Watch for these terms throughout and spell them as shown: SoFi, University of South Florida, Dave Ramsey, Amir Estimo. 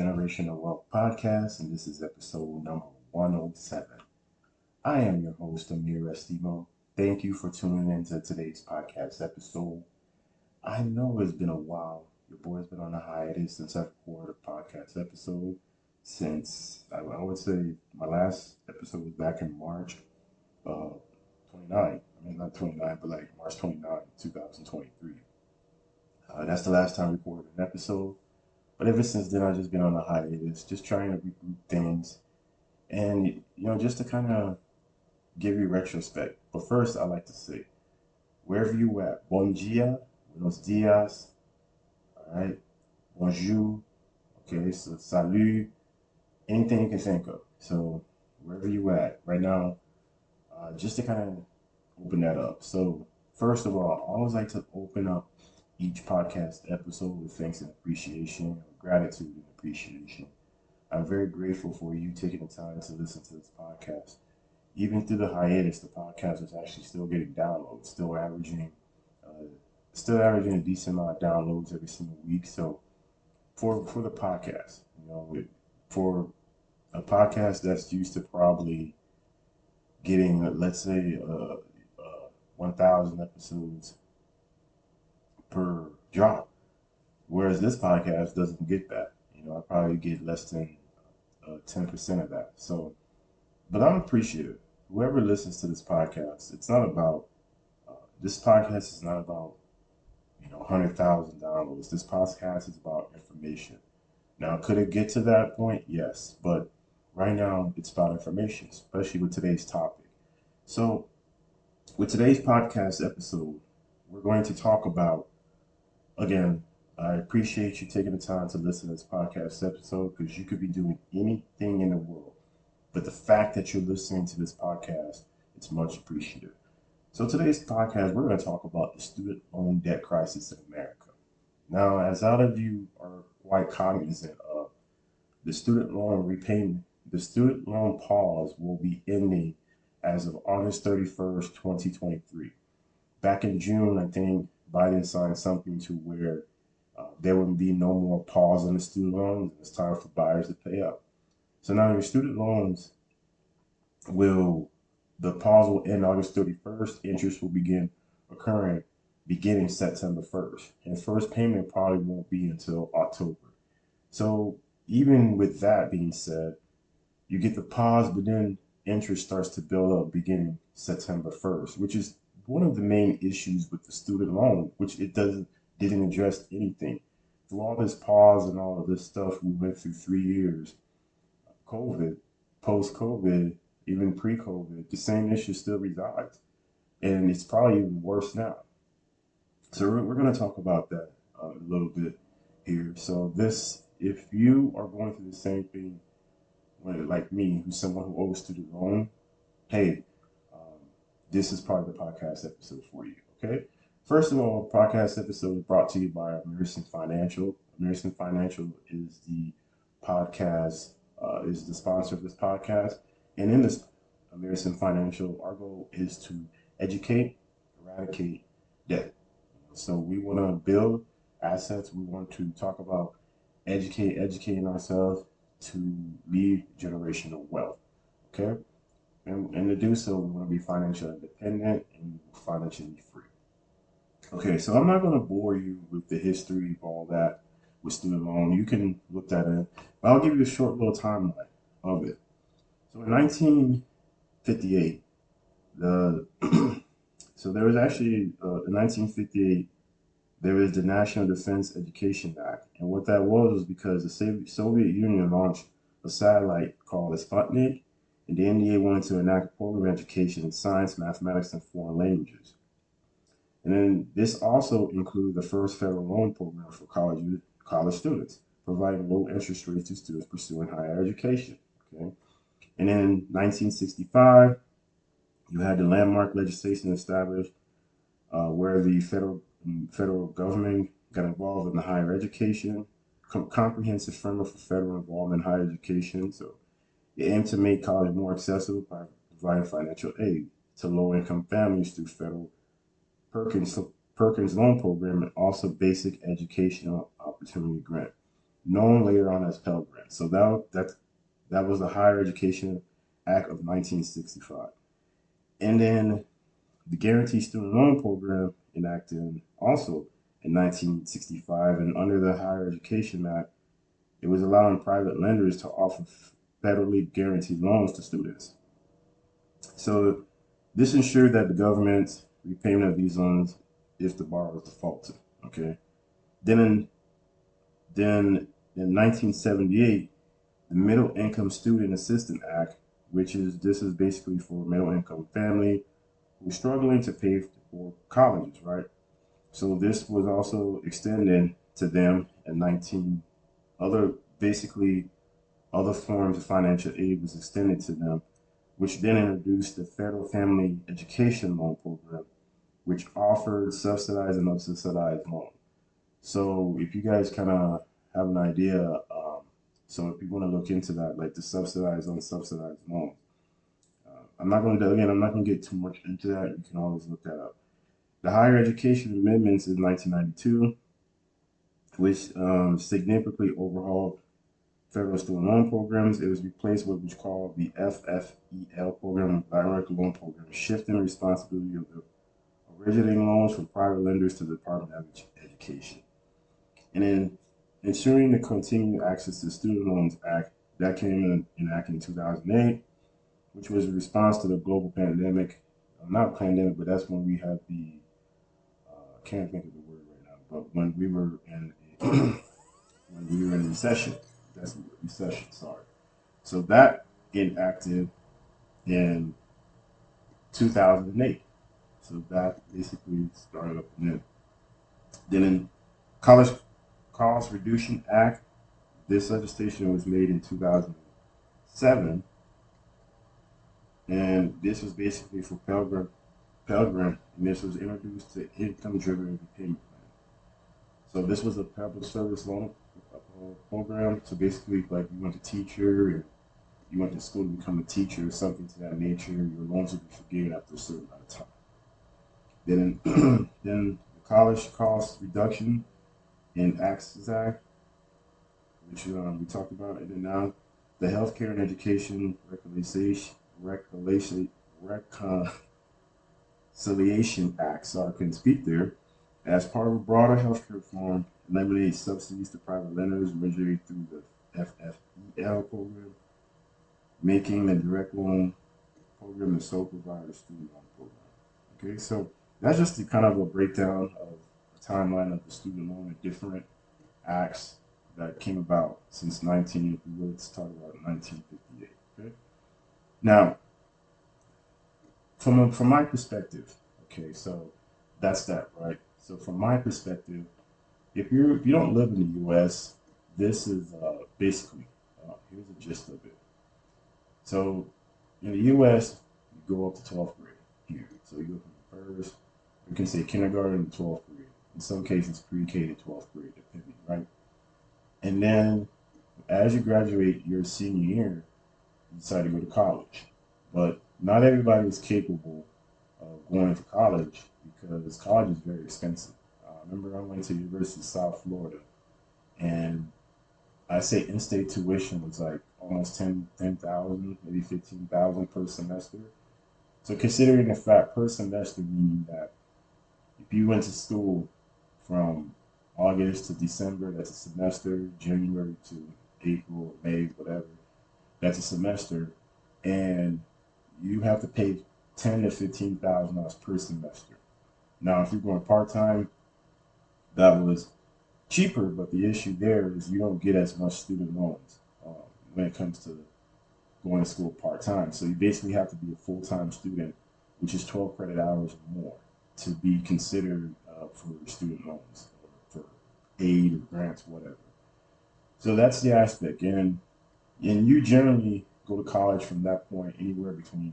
Generational Wealth Podcast, and this is episode number 107. I am your host, Amir Estimo. Thank you for tuning in to today's podcast episode. I know it's been a while. Your boy's been on a hiatus since I've recorded a podcast episode. Since, I would say, my last episode was back in March 29. I mean, not 29, but like March 29, 2023. That's the last time I recorded an episode. But ever since then, I've just been on a hiatus, just trying to regroup things. And, just to kind of give you retrospect. But first, I like to say, wherever you at, bon dia, buenos dias, all right, bonjour, okay, so salut, anything you can think of. So wherever you at right now, just to kind of open that up. So first of all, I always like to open up each podcast episode with thanks and appreciation, gratitude and appreciation. I'm very grateful for you taking the time to listen to this podcast. Even through the hiatus, the podcast is actually still getting downloads, still averaging a decent amount of downloads every single week. So for the podcast, for a podcast that's used to probably getting, let's say, 1,000 episodes per job, whereas this podcast doesn't get that. I probably get less than 10% of that. So, but I'm appreciative. Whoever listens to this podcast, this podcast is not about 100,000 downloads. This podcast is about information. Now, could it get to that point? Yes, but right now it's about information, especially with today's topic. So, with today's podcast episode, we're going to talk about. Again, I appreciate you taking the time to listen to this podcast episode, because you could be doing anything in the world. But the fact that you're listening to this podcast, it's much appreciated. So today's podcast, we're going to talk about the student loan debt crisis in America. Now, as a lot of you are quite cognizant of, the student loan pause will be ending as of August 31st, 2023. Back in June, I think, Biden signed something to where there would be no more pause on the student loans. It's time for buyers to pay up. So now your student loans the pause will end August 31st. Interest will begin occurring beginning September 1st. And first payment probably won't be until October. So even with that being said, you get the pause, but then interest starts to build up beginning September 1st, which is one of the main issues with the student loan, which it didn't address anything. Through all this pause and all of this stuff, we went through 3 years, COVID, post-COVID, even pre-COVID, the same issue still resides. And it's probably even worse now. So we're going to talk about that a little bit here. So if you are going through the same thing, like me, who's someone who owes student loan, hey, this is part of the podcast episode for you, okay? First of all, podcast episode is brought to you by American Financial. American Financial is the podcast, is the sponsor of this podcast. And in this American Financial, our goal is to educate, eradicate debt. So we want to build assets. We want to talk about educating ourselves to leave generational wealth, okay? And to do so, we want to be financially independent and financially free. Okay, so I'm not going to bore you with the history of all that with student loan. You can look that in. But I'll give you a short little timeline of it. So in 1958, in 1958, there was the National Defense Education Act. And what that was because the Soviet Union launched a satellite called Sputnik. And the NDA wanted to enact a program of education in science, mathematics, and foreign languages. And then this also included the first federal loan program for college students, providing low interest rates to students pursuing higher education. Okay? And then in 1965, you had the landmark legislation established where the federal government got involved in the higher education, comprehensive framework for federal involvement in higher education. So it aimed to make college more accessible by providing financial aid to low-income families through federal Perkins Loan Program and also Basic Educational Opportunity Grant. known later on as Pell Grant. So that was the Higher Education Act of 1965. And then the Guaranteed Student Loan Program enacted also in 1965, and under the Higher Education Act, it was allowing private lenders to offer federally guaranteed loans to students. So this ensured that the government's repayment of these loans if the borrower defaulted, okay? Then in 1978, the Middle Income Student Assistance Act, this is basically for middle income family who's struggling to pay for colleges, right? So this was also extended to them in other forms of financial aid was extended to them, which then introduced the Federal Family Education Loan Program, which offered subsidized and unsubsidized loans. So if you guys kind of have an idea, so if you want to look into that, like the subsidized, unsubsidized loan, I'm not going to get too much into that. You can always look that up. The Higher Education Amendments in 1992, which significantly overhauled federal student loan programs. It was replaced with what was called the FFEL program, direct loan program, shifting responsibility of the originating loans from private lenders to the Department of Education. And then ensuring the continued access to Student Loans Act, that came in act in 2008, which was a response to the global pandemic. Not pandemic, but that's when we had the, I can't think of the word right now, but when we were in recession. That's recession, sorry. So that enacted in 2008. So that basically started up then. Then in Cost Reduction Act, this legislation was made in 2007. And this was basically for Pell Grant, and this was introduced to income-driven repayment plan. So this was a public service loan program. So basically, like you went to teacher, and you went to school to become a teacher or something to that nature, your loans would be forgiven after a certain amount of time. Then the College Cost Reduction and Access Act, which we talked about, and then now the Healthcare and Education Reconciliation Act, sorry, I couldn't speak there, as part of a broader healthcare reform, eliminate subsidies to private lenders originated through the FFEL program, making the direct loan program the sole provider student loan program. Okay, so that's just the kind of a breakdown of the timeline of the student loan and different acts that came about since let's talk about 1958. Okay. Now, from my perspective, okay, so that's that, right? So from my perspective, if you don't live in the U.S., this is basically here's the gist of it. So in the U.S., you go up to 12th grade here. So you go from first, you can say kindergarten to 12th grade. In some cases, pre-K to 12th grade, depending, right? And then as you graduate your senior year, you decide to go to college, but not everybody is capable of going to college because college is very expensive. I remember I went to University of South Florida, and I say in-state tuition was like almost $10,000, maybe $15,000 per semester. So considering the fact per semester, meaning that if you went to school from August to December, that's a semester, January to April, May, whatever, that's a semester, and you have to pay $10,000 to $15,000 per semester. Now, if you're going part-time, that was cheaper, but the issue there is you don't get as much student loans when it comes to going to school part-time. So you basically have to be a full-time student, which is 12 credit hours or more, to be considered for student loans, or for aid or grants, whatever. So that's the aspect. And you generally go to college from that point anywhere between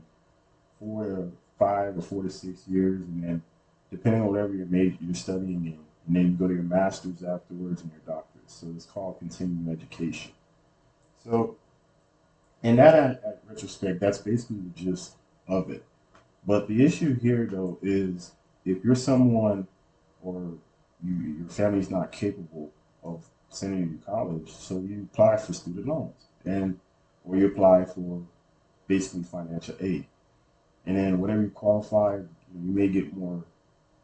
4 to 5 or 4 to 6 years, and then depending on whatever your major you're studying in, and then you go to your master's afterwards and your doctorate. So it's called continuing education. So in that retrospect, that's basically the gist of it. But the issue here, though, is if you're someone or your family's not capable of senior year of college, so you apply for student loans, and or you apply for basically financial aid, and then whatever you qualify, you may get more.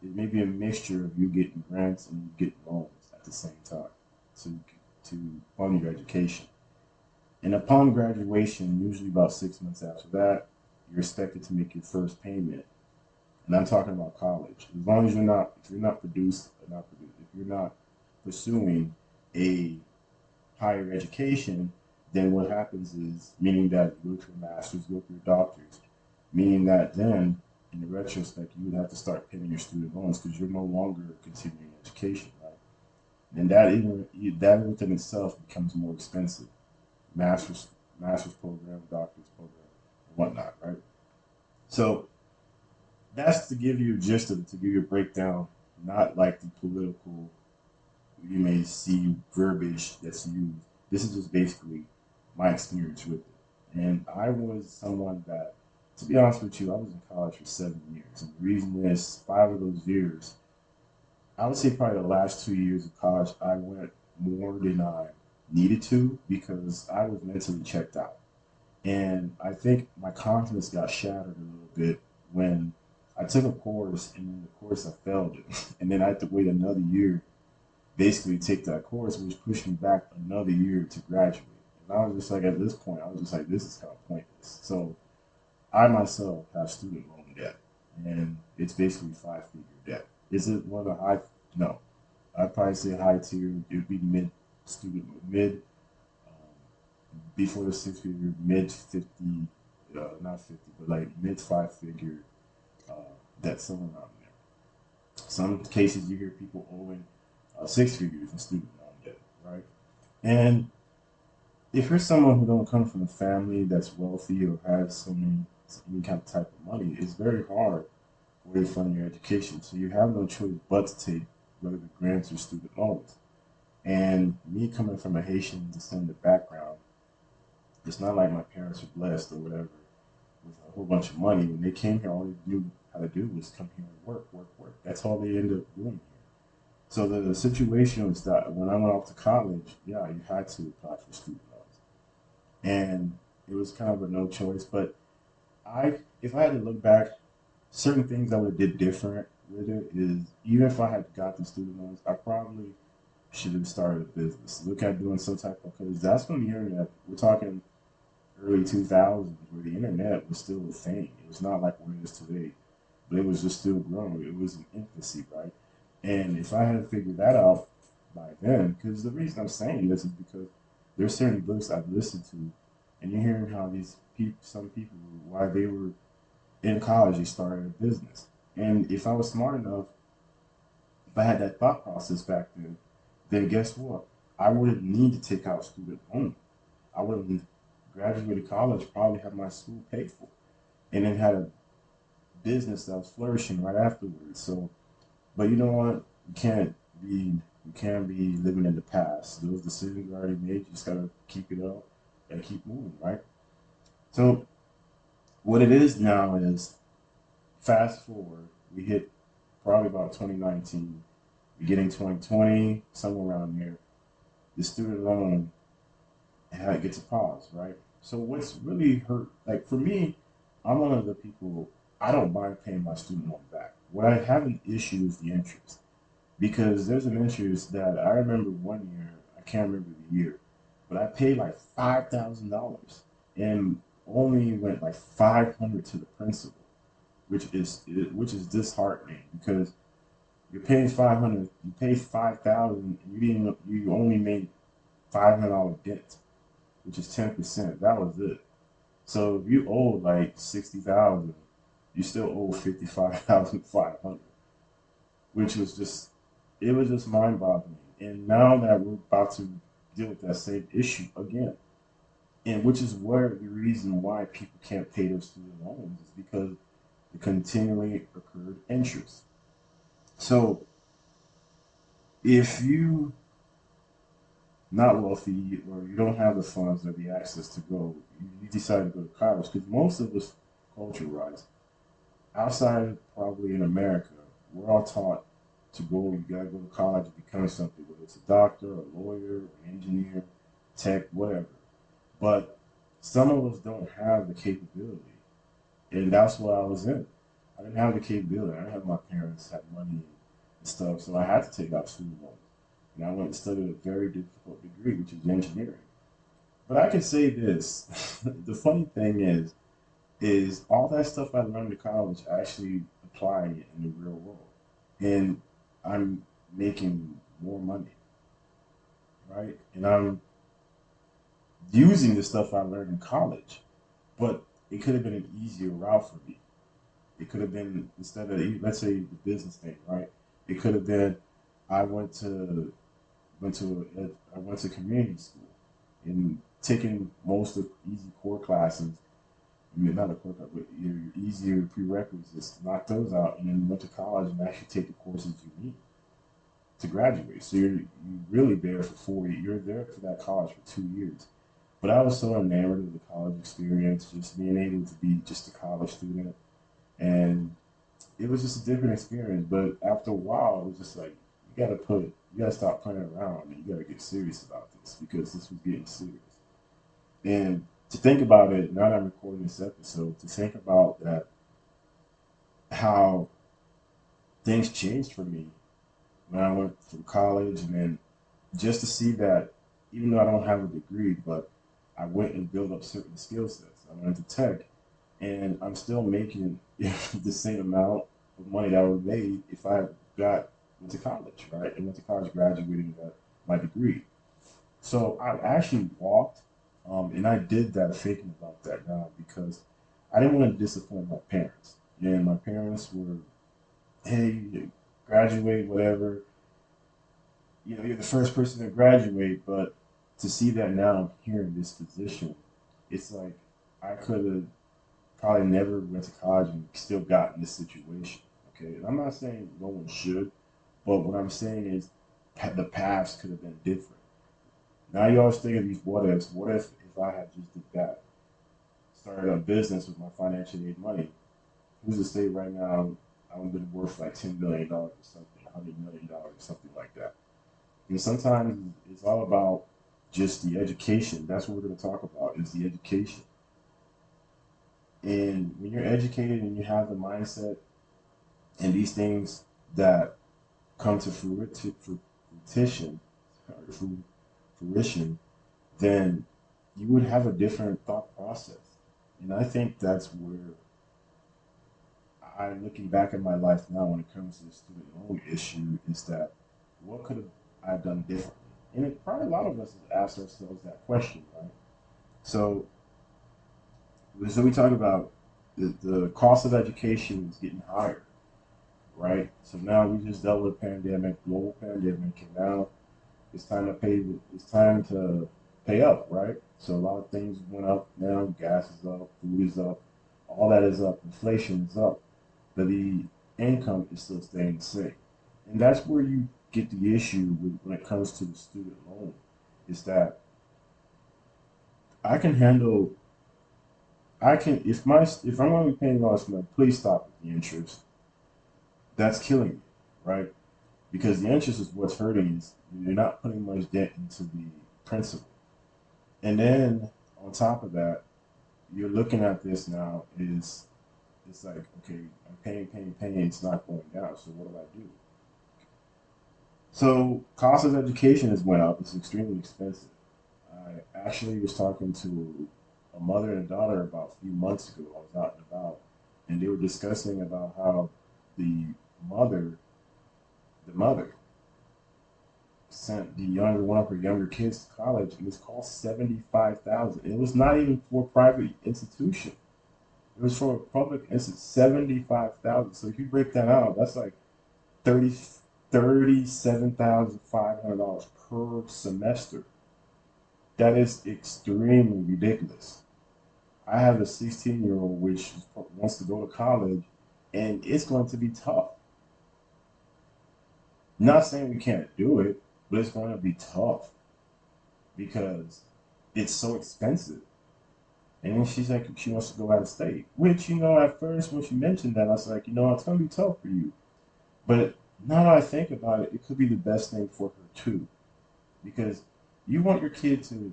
It may be a mixture of you getting grants and you getting loans at the same time to fund your education. And upon graduation, usually about 6 months after that, you're expected to make your first payment. And I'm talking about college. As long as if you're not pursuing a higher education, then what happens is, meaning that you go to a master's, you go to your doctor's, meaning that then, in the retrospect, you would have to start paying your student loans because you're no longer continuing education, right? And that within itself becomes more expensive. Master's program, doctor's program, and whatnot, right? So that's to give you just to give you a breakdown, not like the political, you may see verbiage that's used. This is just basically my experience with it. And I was someone that, to be honest with you, I was in college for 7 years. And the reason is, 5 of those years, I would say probably the last 2 years of college, I went more than I needed to because I was mentally checked out. And I think my confidence got shattered a little bit when I took a course, and in the course I failed it. And then I had to wait another year basically to take that course, which pushed me back another year to graduate. And I was just like, at this point, this is kind of pointless. So I myself have student loan debt, and it's basically 5-figure debt. Is it one of the high? No, I'd probably say high tier. It would be before the 6-figure, mid 5-figure debt, somewhere around there. Some cases you hear people owing 6 figures in student loan debt, right? And if you're someone who don't come from a family that's wealthy or has any kind of type of money, it's very hard for you to fund your education. So you have no choice but to take whether the grants or student loans. And me coming from a Haitian descendant background, it's not like my parents were blessed or whatever with a whole bunch of money. When they came here, all they knew how to do was come here and work. That's all they ended up doing here. So the situation was that when I went off to college, yeah, you had to apply for student loans. And it was kind of a no choice, but if I had to look back, certain things I would have did different with it is, even if I had gotten student loans, I probably should have started a business. Look at doing some type of, because that's when the internet, we're talking early 2000s, where the internet was still a thing. It was not like what it is today, but it was just still growing. It was in infancy, right? And if I had figured that out by then, because the reason I'm saying this is because there's certain books I've listened to, and you're hearing how these people, some people, why they were in college, they started a business. And if I was smart enough, if I had that thought process back then guess what? I wouldn't need to take out student loan. I would have graduated college, probably had my school paid for, and then had a business that was flourishing right afterwards. So, but you know what? You can't be living in the past. Those decisions are already made. You just gotta keep it up and keep moving, right? So what it is now is, fast forward, we hit probably about 2019, beginning 2020, somewhere around there, the student loan gets a pause, right? So what's really hurt, like for me, I'm one of the people, I don't mind paying my student loan back. What I have an issue is the interest, because there's an interest that I remember one year, I can't remember the year, but I paid like $5,000 and only went like $500 to the principal, which is disheartening because you're paying $500, you pay $5,000, and you only made $500 debt, which is 10%. That was it. So if you owe like $60,000, you still owe $55,500, which was just, it was just mind-boggling. And now that we're about to deal with that same issue again, and which is where the reason why people can't pay their student loans is because the continually occurred interest. So if you not wealthy or you don't have the funds or the access to go, you decide to go to college, because most of us culture-wise, outside, probably in America, we're all taught to go, you gotta go to college and become something, whether it's a doctor, a lawyer, an engineer, tech, whatever. But some of us don't have the capability. And that's what I was in. I didn't have the capability. I didn't have my parents have money and stuff, so I had to take out student loans. And I went and studied a very difficult degree, which is engineering. But I can say this, the funny thing is all that stuff I learned in college, I actually applying it in the real world. And I'm making more money, right? And I'm using the stuff I learned in college, but it could have been an easier route for me. It could have been, instead of, let's say, the business thing, right? It could have been, I went to community school and taking most of easy core classes, I mean, not a core class, but your easier prerequisites, knock those out, and then went to college and actually take the courses you need to graduate. So you're really there for 4 years. You're there for that college for 2 years. But I was so enamored of the college experience, just being able to be just a college student, and it was just a different experience. But after a while, it was just like, you gotta stop playing around, and you gotta get serious about this, because this was getting serious. And to think about it, now that I'm recording this episode, to think about that, how things changed for me when I went through college, and then just to see that, even though I don't have a degree, but I went and built up certain skill sets. I went to tech, and I'm still making the same amount of money that I would have made if I went to college, right? I went to college, graduating my degree. So I actually walked, and I did that thinking about that now, because I didn't want to disappoint my parents. And my parents were, hey, graduate, whatever. You know, you're the first person to graduate, but to see that now I'm here in this position, it's like I could have probably never went to college and still got in this situation, okay? And I'm not saying no one should, but what I'm saying is the paths could have been different. Now you always think of these what ifs. What if I had just did that? Started a business with my financial aid money. Who's to say right now I'm been worth like $10 million or something, $100 million or something like that. And sometimes it's all about just the education. That's what we're going to talk about, is the education. And when you're educated and you have the mindset and these things that come to fruition, then you would have a different thought process. And I think that's where I'm looking back at my life now when it comes to the student loan issue, is that what could I have done differently? And it, probably a lot of us ask ourselves that question, right? So we talk about the cost of education is getting higher, right? So now we just dealt with a pandemic, global pandemic, and now it's time to pay. It's time to pay up, right? So a lot of things went up. Now gas is up, food is up, all that is up. Inflation is up, but the income is still staying the same, and that's where you get the issue with, when it comes to the student loan, is that if I'm going to be paying all this money, please stop with the interest. That's killing you, right? Because the interest is what's hurting is you're not putting much debt into the principal. And then on top of that, you're looking at this now is, it's like, okay, I'm paying, it's not going down, so what do I do? So cost of education has went up, it's extremely expensive. I actually was talking to a mother and daughter about a few months ago, I was out and about, and they were discussing about how the mother sent one of her younger kids to college, and it cost $75,000. It was not even for a private institution. It was for a public institution, $75,000. So if you break that out, that's like $37,500 per semester. That is extremely ridiculous. I have a 16-year-old which wants to go to college, and it's going to be tough. Not saying we can't do it, but it's going to be tough because it's so expensive. And then she's like, she wants to go out of state, which, you know, at first when she mentioned that, I was like, you know, it's going to be tough for you. But now that I think about it, it could be the best thing for her too, because you want your kid to,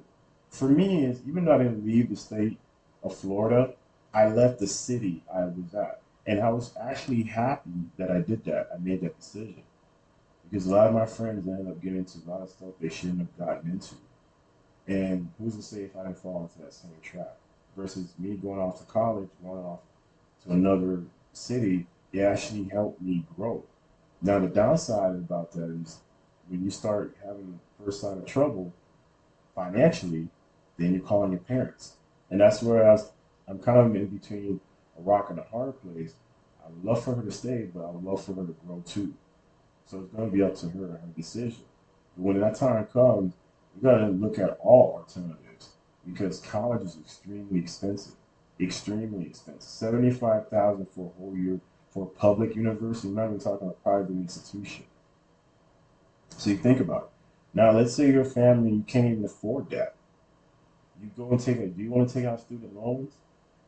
for me, is even though I didn't leave the state of Florida, I left the city I was at, and I was actually happy that I did that. I made that decision, because a lot of my friends ended up getting into a lot of stuff they shouldn't have gotten into, and who's to say if I didn't fall into that same trap? Versus me going off to college, going off to another city, it actually helped me grow. Now the downside about that is when you start having the first sign of trouble financially, then you're calling your parents. And that's where I'm kind of in between a rock and a hard place. I would love for her to stay, but I would love for her to grow too. So it's going to be up to her, her decision. But when that time comes, you got to look at all alternatives, because college is extremely expensive. Extremely expensive. $75,000 for a whole year for a public university. I'm not even talking about a private institution. So you think about it. Now, let's say your family, you can't even afford that. You go and take it. Do you want to take out student loans?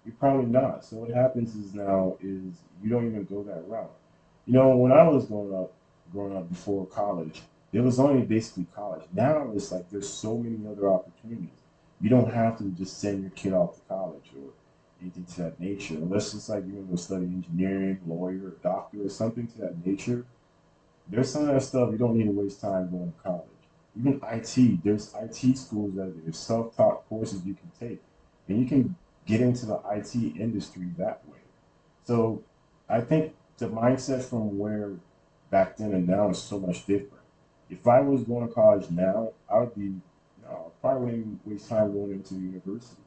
You're probably not. So what happens is now is you don't even go that route. You know, when I was growing up before college, it was only basically college. Now it's like there's so many other opportunities. You don't have to just send your kid off to college or anything to that nature, unless it's like you're going to go study engineering, lawyer, doctor, or something to that nature. There's some of that stuff you don't need to waste time going to college. Even IT, there's IT schools that there's self-taught courses you can take, and you can get into the IT industry that way. So I think the mindset from where back then and now is so much different. If I was going to college now, I would be, I probably wouldn't waste time going into the university.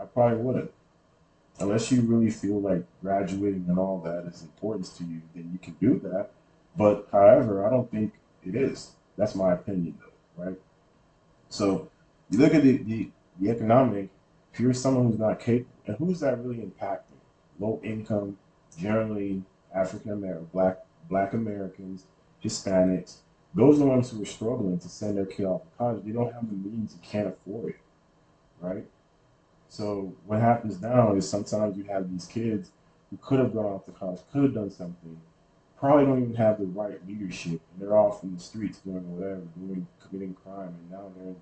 I probably wouldn't. Unless you really feel like graduating and all that is important to you, then you can do that. But however, I don't think it is. That's my opinion, though, right? So you look at the economic, if you're someone who's not capable, and who's that really impacting? Low income, generally African American, black Americans, Hispanics. Those are the ones who are struggling to send their kid off to college. They don't have the means, they can't afford it, right? So what happens now is sometimes you have these kids who could have gone off to college, could have done something, probably don't even have the right leadership, and they're off in the streets doing whatever, committing crime, and now they're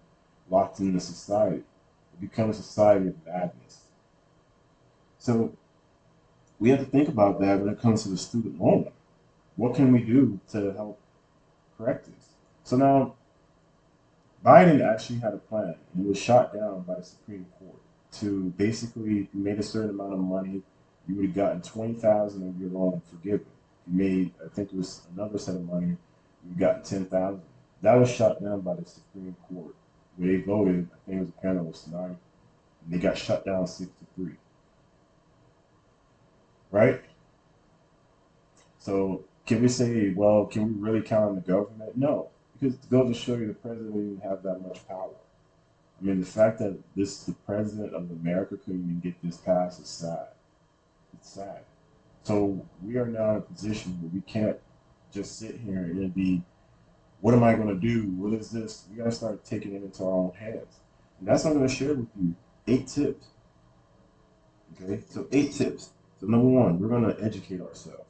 locked into society. It becomes a society of madness. So we have to think about that when it comes to the student loan. What can we do to help correct this? So now, Biden actually had a plan, and it was shot down by the Supreme Court, to basically, you made a certain amount of money, you would have gotten $20,000 of your loan forgiven. You made, I think it was another set of money, you got $10,000. That was shot down by the Supreme Court, where they voted, I think it was a panel of 9, and they got shut down 6-3. Right? So can we say, well, can we really count on the government? No, because it goes to show you the president didn't even have that much power. I mean, the fact that the president of America couldn't even get this passed is sad. It's sad. So we are now in a position where we can't just sit here and be, what am I going to do? What is this? We got to start taking it into our own hands. And that's what I'm going to share with you. 8 tips. Okay, so 8 tips. So number 1, we're going to educate ourselves.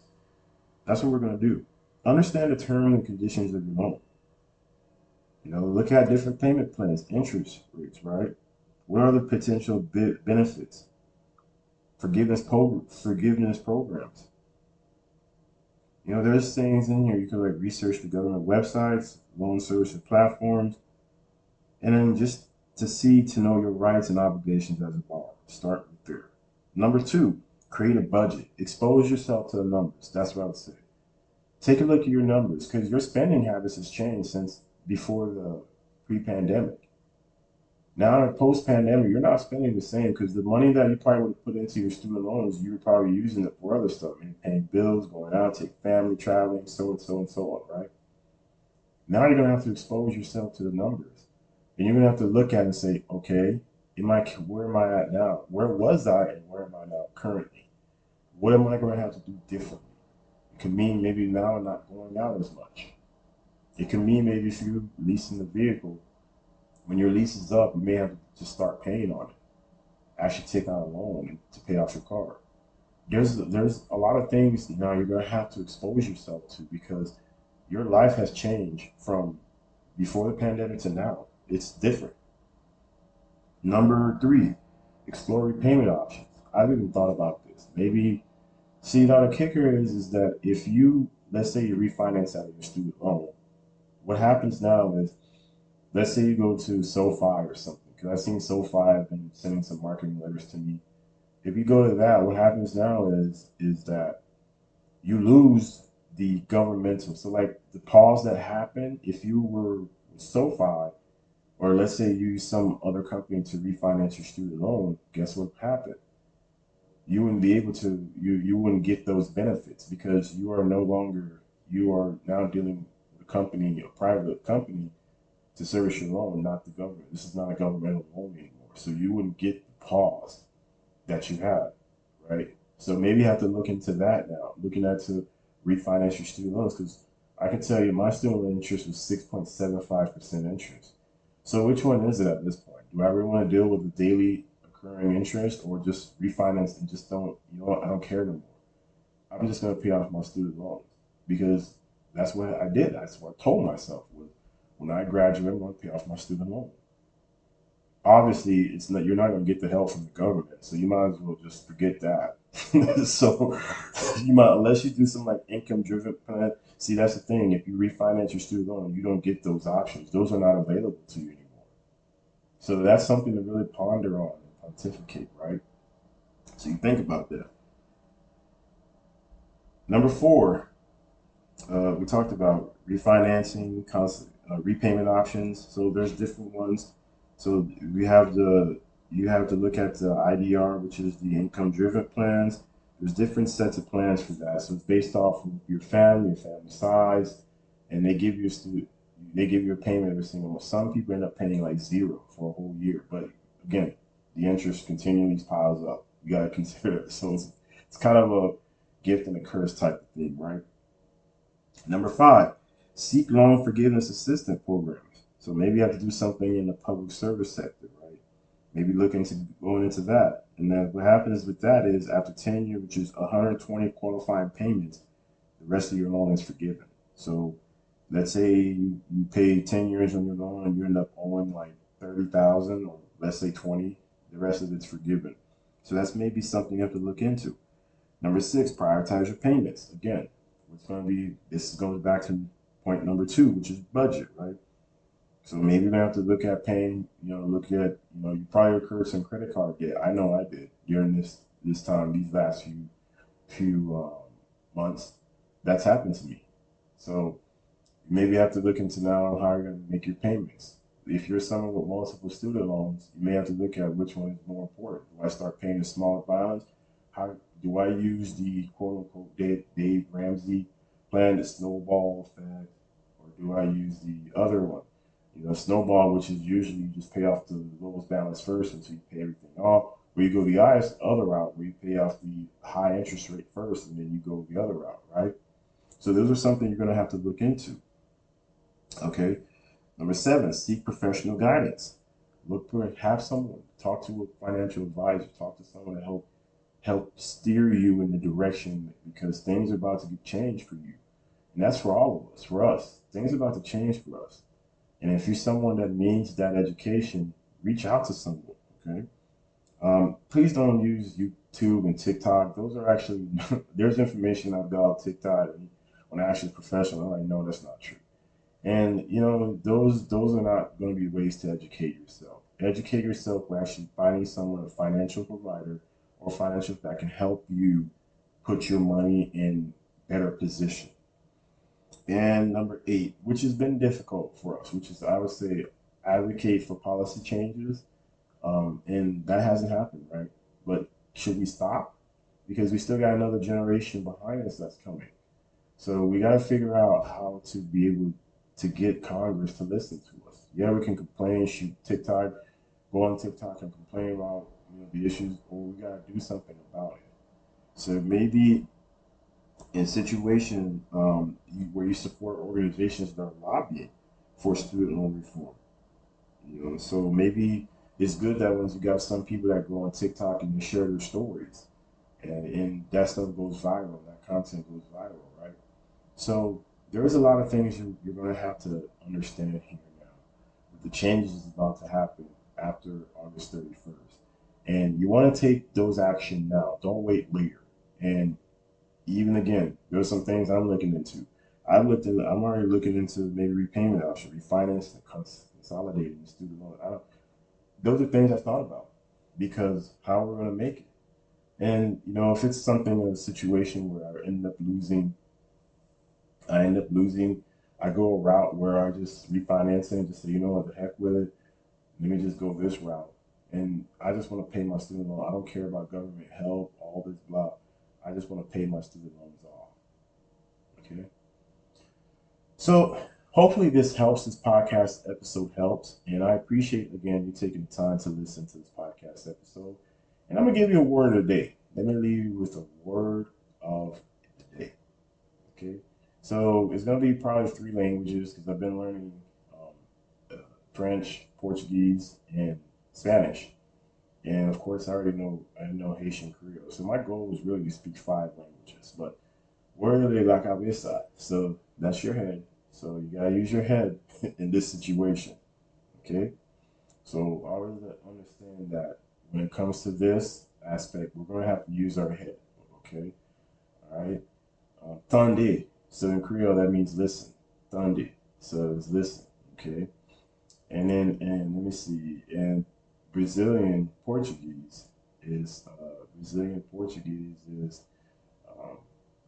That's what we're going to do. Understand the terms and conditions of your loan. You know, look at different payment plans, interest rates, right? What are the potential benefits? Forgiveness programs. You know, there's things in here. You can like research the government websites, loan services platforms, and then just to know your rights and obligations as a borrower. Start with there. Number 2, create a budget. Expose yourself to the numbers. That's what I would say. Take a look at your numbers, because your spending habits has changed since before the pre-pandemic. Now, in post-pandemic, you're not spending the same, because the money that you probably would have put into your student loans, you were probably using it for other stuff, I mean, paying bills, going out, take family, traveling, so on, right? Now you're going to have to expose yourself to the numbers, and you're going to have to look at it and say, okay, where am I at now? Where was I, and where am I now currently? What am I going to have to do differently? It could mean maybe now I'm not going out as much. It could mean maybe if you're leasing the vehicle, when your lease is up, you may have to start paying on it. Actually take out a loan to pay off your car. there's a lot of things now you're going to have to expose yourself to, because your life has changed from before the pandemic to now. It's different. Number three, explore repayment options. I've even thought about this. Maybe, see, now the kicker is that if you, let's say you refinance out of your student loan, what happens now is, let's say you go to SoFi or something, because I've seen SoFi have been sending some marketing letters to me. If you go to that, what happens now is that you lose the governmental. So like the pause that happened, if you were SoFi, or let's say you use some other company to refinance your student loan, guess what happened? You wouldn't be able to, you wouldn't get those benefits, because you are no longer, you are now dealing with a company, a private company, to service your loan, not the government. This is not a governmental loan anymore. So you wouldn't get the pause that you have, right? So maybe you have to look into that now, looking at to refinance your student loans, because I can tell you my student interest was 6.75% interest. So which one is it at this point? Do I really want to deal with the daily recurring interest, or just refinance and just don't, you know what, I don't care no more. I'm just going to pay off my student loans, because that's what I did. That's what I told myself was, when I graduate, I'm going to pay off my student loan. Obviously, it's not, you're not going to get the help from the government, so you might as well just forget that. So you might, unless you do some like income-driven plan. See, that's the thing. If you refinance your student loan, you don't get those options. Those are not available to you anymore. So that's something to really ponder on and pontificate, right? So you think about that. Number four, we talked about refinancing, repayment options. So there's different ones. So we have you have to look at the IDR, which is the income-driven plans. There's different sets of plans for that. So it's based off of your family size, and they give you a payment every single month. Some people end up paying like zero for a whole year, but again, the interest continually piles up. You got to consider it. So it's kind of a gift and a curse type of thing, right? Number five, seek loan forgiveness assistance programs. So maybe you have to do something in the public service sector, right? Maybe look into going into that. And then what happens with that is after 10 years, which is 120 qualifying payments, the rest of your loan is forgiven. So let's say you pay 10 years on your loan and you end up owing like $30,000, or let's say 20, the rest of it's forgiven. So that's maybe something you have to look into. Number six, prioritize your payments. Again, it's going to be, this goes back to point number two, which is budget, right? So maybe we have to look at paying, you probably incurred some credit card debt. I know I did during this time, these last few months. That's happened to me. So maybe you have to look into now how you're going to make your payments. If you're someone with multiple student loans, you may have to look at which one is more important. Do I start paying the smaller balance? How do I use the quote-unquote Dave Ramsey plan, the snowball effect, or do I use the other one? You know, snowball, which is usually you just pay off the lowest balance first until you pay everything off, or you go the other route where you pay off the high interest rate first and then you go the other route, right? So those are something you're going to have to look into. Okay. Number seven, seek professional guidance. Look for it. Have someone. Talk to a financial advisor. Talk to someone to help steer you in the direction, because things are about to get changed for you. And that's for all of us, for us. Things are about to change for us. And if you're someone that needs that education, reach out to someone, okay? Please don't use YouTube and TikTok. Those are actually, there's information I've got on TikTok, and when I actually professional, I'm like, no, that's not true. And you know, those are not gonna be ways to educate yourself. Educate yourself by actually finding someone, a financial provider, or financial that can help you put your money in better position. And number eight, which has been difficult for us, which is, I would say, advocate for policy changes. And that hasn't happened, right? But should we stop? Because we still got another generation behind us that's coming. So we got to figure out how to be able to get Congress to listen to us. Yeah, we can complain, shoot TikTok, go on TikTok and complain about the issues, or we got to do something about it. So maybe in situations where you support organizations that are lobbying for student loan reform, so maybe it's good that once you got some people that go on TikTok and they share their stories, And that stuff goes viral, that content goes viral, right? So there's a lot of things you're going to have to understand here now. The changes is about to happen after August 31st. And you want to take those action now. Don't wait later. And even again, there's some things I'm looking into. I'm already looking into maybe repayment option, refinance, consolidating the student loan. Those are things I thought about, because how we're going to make it. And, you know, if it's a situation where I end up losing, I go a route where I just refinance it and just say, you know what, the heck with it, let me just go this route. And I just want to pay my student loan. I don't care about government help, all this blah. I just want to pay my student loans off. Okay. So hopefully this helps. This podcast episode helps. And I appreciate, again, you taking the time to listen to this podcast episode. And I'm going to give you a word of the day. Let me leave you with a word of the day. Okay. So it's going to be probably 3 languages, because I've been learning French, Portuguese, and Spanish, and of course I already know Haitian Creole. So my goal was really to speak 5 languages, but word of the day, la cabeza. So that's your head. So you gotta use your head in this situation. Okay. So always understand that when it comes to this aspect, we're gonna have to use our head. Okay. All right. Tande. So in Creole that means listen. Tande. So it's listen. Okay. And then let me see. And Brazilian Portuguese is, how do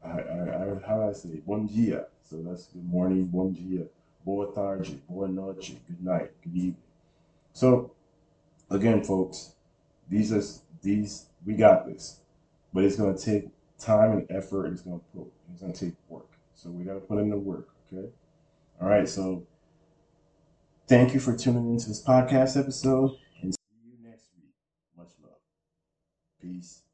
I say, bom dia, so that's good morning, bom dia, boa tarde, boa noite, good night, good evening. So, again, folks, we got this, but it's going to take time and effort, and it's going to take work, so we got to put in the work, okay? All right, so thank you for tuning into this podcast episode. Peace.